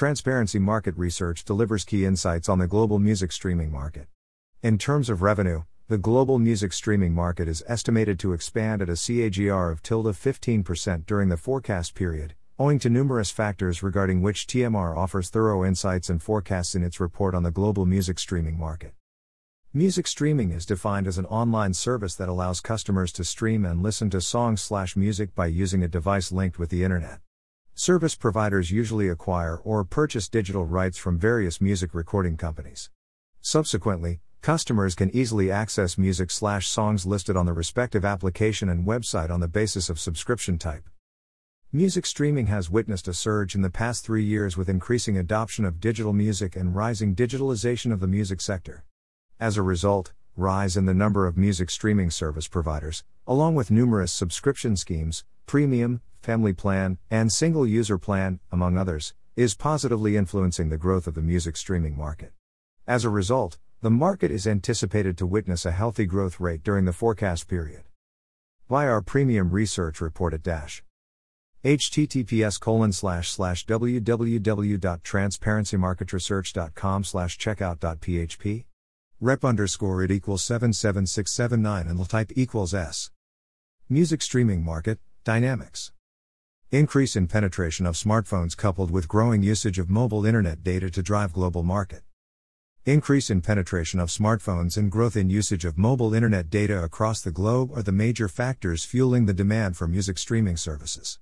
Transparency Market Research delivers key insights on the global music streaming market. In terms of revenue, the global music streaming market is estimated to expand at a CAGR of 15% during the forecast period, owing to numerous factors regarding which TMR offers thorough insights and forecasts in its report on the global music streaming market. Music streaming is defined as an online service that allows customers to stream and listen to songs/music by using a device linked with the internet. Service providers usually acquire or purchase digital rights from various music recording companies. Subsequently, customers can easily access music/songs listed on the respective application and website on the basis of subscription type. Music streaming has witnessed a surge in the past 3 years with increasing adoption of digital music and rising digitalization of the music sector. As a result, rise in the number of music streaming service providers, along with numerous subscription schemes, premium, family plan, and single user plan, among others, is positively influencing the growth of the music streaming market. As a result, the market is anticipated to witness a healthy growth rate during the forecast period. By our premium research report at https://www.transparencymarketresearch.com/checkout.php rep_it = 77679 and the type = s. Music streaming market dynamics. Increase in penetration of smartphones coupled with growing usage of mobile internet data to drive global market. Increase in penetration of smartphones and growth in usage of mobile internet data across the globe are the major factors fueling the demand for music streaming services.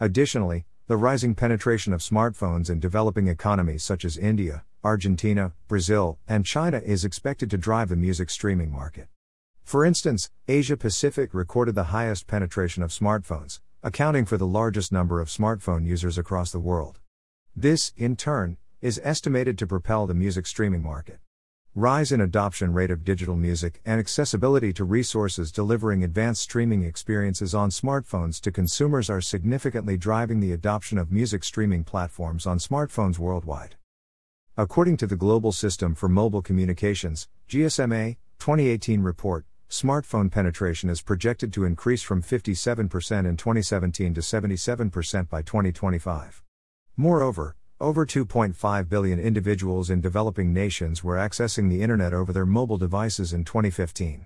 Additionally, the rising penetration of smartphones in developing economies such as India, Argentina, Brazil, and China is expected to drive the music streaming market. For instance, Asia Pacific recorded the highest penetration of smartphones, accounting for the largest number of smartphone users across the world. This, in turn, is estimated to propel the music streaming market. Rise in adoption rate of digital music and accessibility to resources delivering advanced streaming experiences on smartphones to consumers are significantly driving the adoption of music streaming platforms on smartphones worldwide. According to the Global System for Mobile Communications, GSMA, 2018 report, smartphone penetration is projected to increase from 57% in 2017 to 77% by 2025. Moreover, over 2.5 billion individuals in developing nations were accessing the internet over their mobile devices in 2015.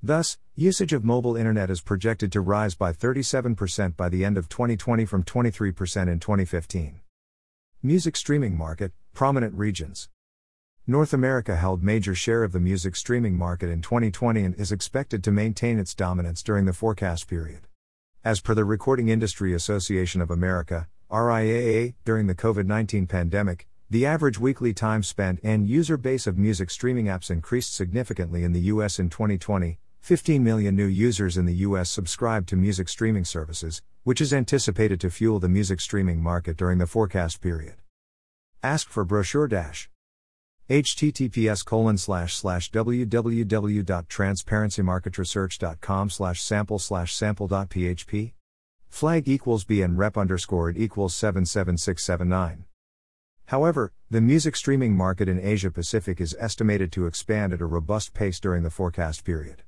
Thus, usage of mobile internet is projected to rise by 37% by the end of 2020 from 23% in 2015. Music streaming market, prominent regions. North America held major share of the music streaming market in 2020 and is expected to maintain its dominance during the forecast period. As per the Recording Industry Association of America, RIAA, during the COVID-19 pandemic, the average weekly time spent and user base of music streaming apps increased significantly in the U.S. in 2020. 15 million new users in the U.S. subscribed to music streaming services, which is anticipated to fuel the music streaming market during the forecast period. Ask for brochure dash. https://www.transparencymarketresearch.com/sample/sample.php flag = b and rep_it = 77679. However, the music streaming market in Asia Pacific is estimated to expand at a robust pace during the forecast period.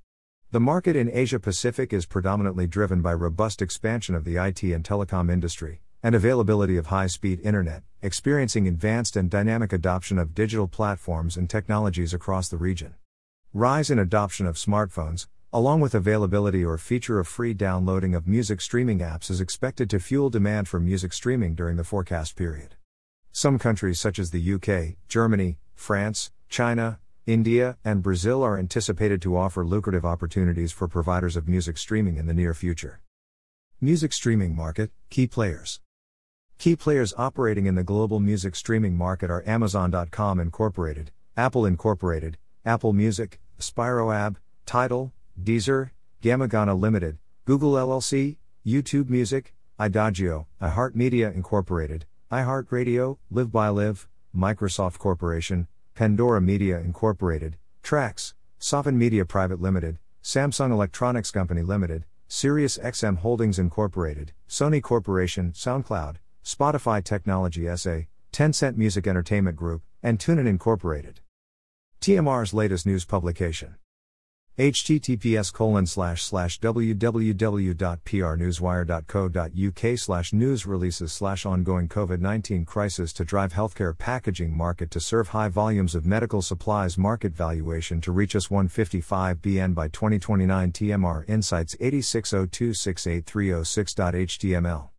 The market in Asia Pacific is predominantly driven by robust expansion of the IT and telecom industry, and availability of high-speed internet, experiencing advanced and dynamic adoption of digital platforms and technologies across the region. Rise in adoption of smartphones, along with availability or feature of free downloading of music streaming apps is expected to fuel demand for music streaming during the forecast period. Some countries such as the UK, Germany, France, China, India, and Brazil are anticipated to offer lucrative opportunities for providers of music streaming in the near future. Music streaming market, key players. Key players operating in the global music streaming market are Amazon.com Incorporated, Apple Incorporated, Apple Music, SpiroAb, Tidal, Deezer, Gaana Limited, Google LLC, YouTube Music, iDagio, iHeartMedia Incorporated, iHeartRadio, Live by Live, Microsoft Corporation, Pandora Media Incorporated, Trax, Soften Media Private Limited, Samsung Electronics Company Limited, Sirius XM Holdings Incorporated, Sony Corporation, SoundCloud, Spotify Technology SA, Tencent Music Entertainment Group, and TuneIn Incorporated. TMR's latest news publication. https://www.prnewswire.co.uk/news-releases/ongoing COVID-19 crisis to drive healthcare packaging market to serve high volumes of medical supplies market valuation to reach us 155 BN by 2029 TMR Insights 86026830.html